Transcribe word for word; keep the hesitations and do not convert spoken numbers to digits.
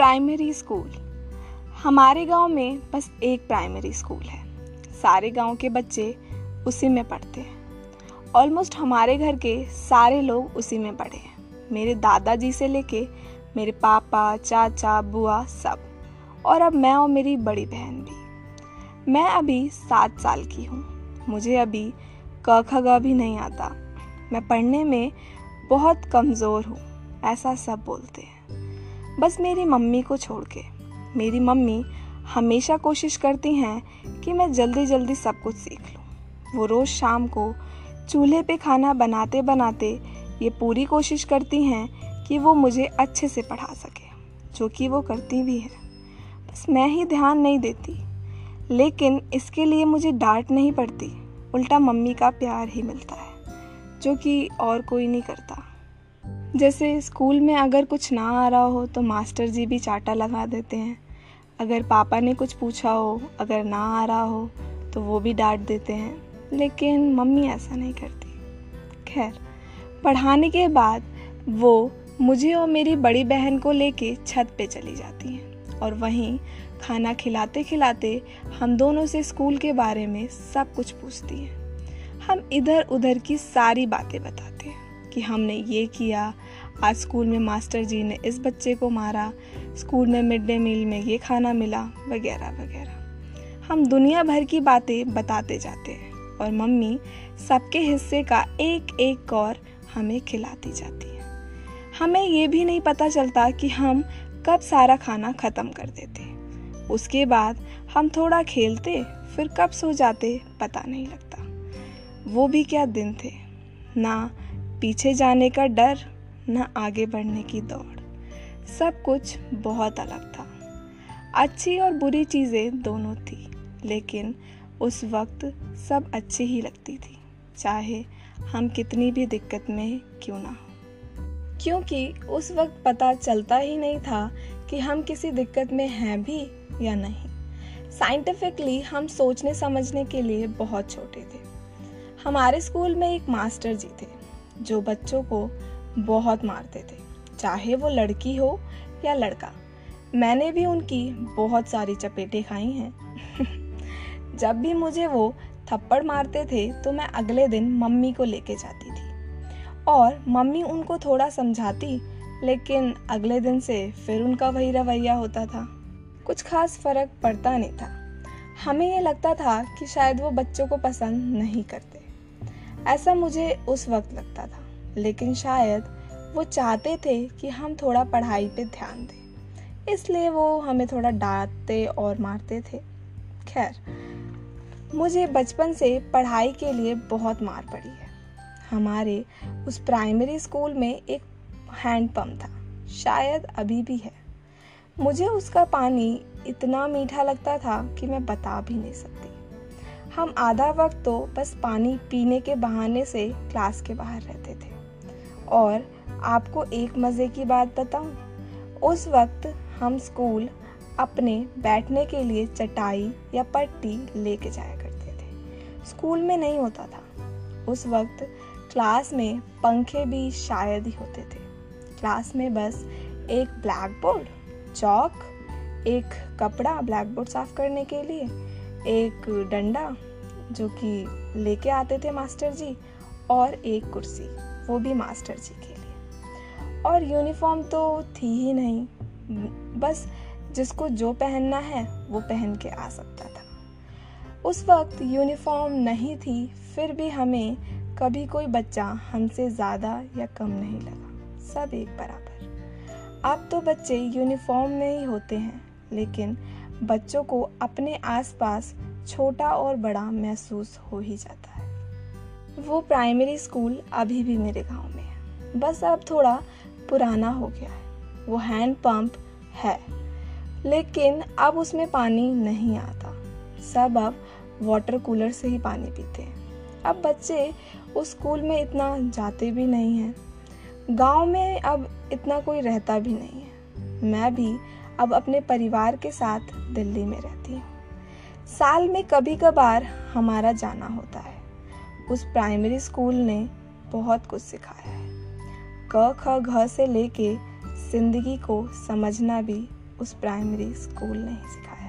Primary school. हमारे गांव में बस एक प्राइमरी स्कूल है, सारे गांव के बच्चे उसी में पढ़ते हैं। ऑलमोस्ट हमारे घर के सारे लोग उसी में पढ़े हैं, मेरे दादाजी से लेके मेरे पापा, चाचा, बुआ सब, और अब मैं और मेरी बड़ी बहन भी। मैं अभी सात साल की हूँ, मुझे अभी क ख ग भी नहीं आता। मैं पढ़ने में बहुत कमज़ोर हूँ, ऐसा सब बोलते हैं, बस मेरी मम्मी को छोड़ के। मेरी मम्मी हमेशा कोशिश करती हैं कि मैं जल्दी जल्दी सब कुछ सीख लूँ। वो रोज़ शाम को चूल्हे पे खाना बनाते बनाते ये पूरी कोशिश करती हैं कि वो मुझे अच्छे से पढ़ा सके, जो कि वो करती भी है, बस मैं ही ध्यान नहीं देती। लेकिन इसके लिए मुझे डांट नहीं पड़ती, उल्टा मम्मी का प्यार ही मिलता है, जो कि और कोई नहीं करता। जैसे स्कूल में अगर कुछ ना आ रहा हो तो मास्टर जी भी चाटा लगा देते हैं, अगर पापा ने कुछ पूछा हो अगर ना आ रहा हो तो वो भी डांट देते हैं, लेकिन मम्मी ऐसा नहीं करती। खैर, पढ़ाने के बाद वो मुझे और मेरी बड़ी बहन को लेके छत पे चली जाती हैं, और वहीं खाना खिलाते खिलाते हम दोनों से स्कूल के बारे में सब कुछ पूछती हैं। हम इधर उधर की सारी बातें बताते हैं कि हमने ये किया, आज स्कूल में मास्टर जी ने इस बच्चे को मारा, स्कूल में मिड डे मील में ये खाना मिला, वगैरह वगैरह। हम दुनिया भर की बातें बताते जाते हैं और मम्मी सबके हिस्से का एक एक कौर हमें खिलाती जाती है। हमें ये भी नहीं पता चलता कि हम कब सारा खाना ख़त्म कर देते, उसके बाद हम थोड़ा खेलते, फिर कब सो जाते पता नहीं लगता। वो भी क्या दिन थे, ना पीछे जाने का डर न आगे बढ़ने की दौड़, सब कुछ बहुत अलग था। अच्छी और बुरी चीज़ें दोनों थी, लेकिन उस वक्त सब अच्छी ही लगती थी, चाहे हम कितनी भी दिक्कत में क्यों ना हो, क्योंकि उस वक्त पता चलता ही नहीं था कि हम किसी दिक्कत में हैं भी या नहीं। साइंटिफिकली हम सोचने समझने के लिए बहुत छोटे थे। हमारे स्कूल में एक मास्टर जी थे जो बच्चों को बहुत मारते थे, चाहे वो लड़की हो या लड़का। मैंने भी उनकी बहुत सारी चपेटें खाई हैं। जब भी मुझे वो थप्पड़ मारते थे तो मैं अगले दिन मम्मी को लेके जाती थी और मम्मी उनको थोड़ा समझाती, लेकिन अगले दिन से फिर उनका वही रवैया होता था, कुछ खास फर्क पड़ता नहीं था। हमें ये लगता था कि शायद वो बच्चों को पसंद नहीं करते, ऐसा मुझे उस वक्त लगता था, लेकिन शायद वो चाहते थे कि हम थोड़ा पढ़ाई पे ध्यान दें, इसलिए वो हमें थोड़ा डांटते और मारते थे। खैर, मुझे बचपन से पढ़ाई के लिए बहुत मार पड़ी है। हमारे उस प्राइमरी स्कूल में एक हैंडपम्प था, शायद अभी भी है। मुझे उसका पानी इतना मीठा लगता था कि मैं बता भी नहीं सकती। हम आधा वक्त तो बस पानी पीने के बहाने से क्लास के बाहर रहते थे। और आपको एक मज़े की बात बताऊं, उस वक्त हम स्कूल अपने बैठने के लिए चटाई या पट्टी लेके जाया करते थे, स्कूल में नहीं होता था। उस वक्त क्लास में पंखे भी शायद ही होते थे। क्लास में बस एक ब्लैक बोर्ड, चौक, एक कपड़ा ब्लैक बोर्ड साफ करने के लिए, एक डंडा जो कि लेके आते थे मास्टर जी, और एक कुर्सी, वो भी मास्टर जी के लिए। और यूनिफॉर्म तो थी ही नहीं, बस जिसको जो पहनना है वो पहन के आ सकता था। उस वक्त यूनिफॉर्म नहीं थी, फिर भी हमें कभी कोई बच्चा हमसे ज़्यादा या कम नहीं लगा, सब एक बराबर। अब तो बच्चे यूनिफॉर्म में ही होते हैं, लेकिन बच्चों को अपने आसपास छोटा और बड़ा महसूस हो ही जाता है। वो प्राइमरी स्कूल अभी भी मेरे गांव में है, बस अब थोड़ा पुराना हो गया है। वो हैंड पंप है, लेकिन अब उसमें पानी नहीं आता, सब अब वाटर कूलर से ही पानी पीते हैं। अब बच्चे उस स्कूल में इतना जाते भी नहीं हैं, गांव में अब इतना कोई रहता भी नहीं है। मैं भी अब अपने परिवार के साथ दिल्ली में रहती हूँ। साल में कभी कभार हमारा जाना होता है। उस प्राइमरी स्कूल ने बहुत कुछ सिखाया है, क ख घ से लेके जिंदगी को समझना भी उस प्राइमरी स्कूल ने ही सिखाया।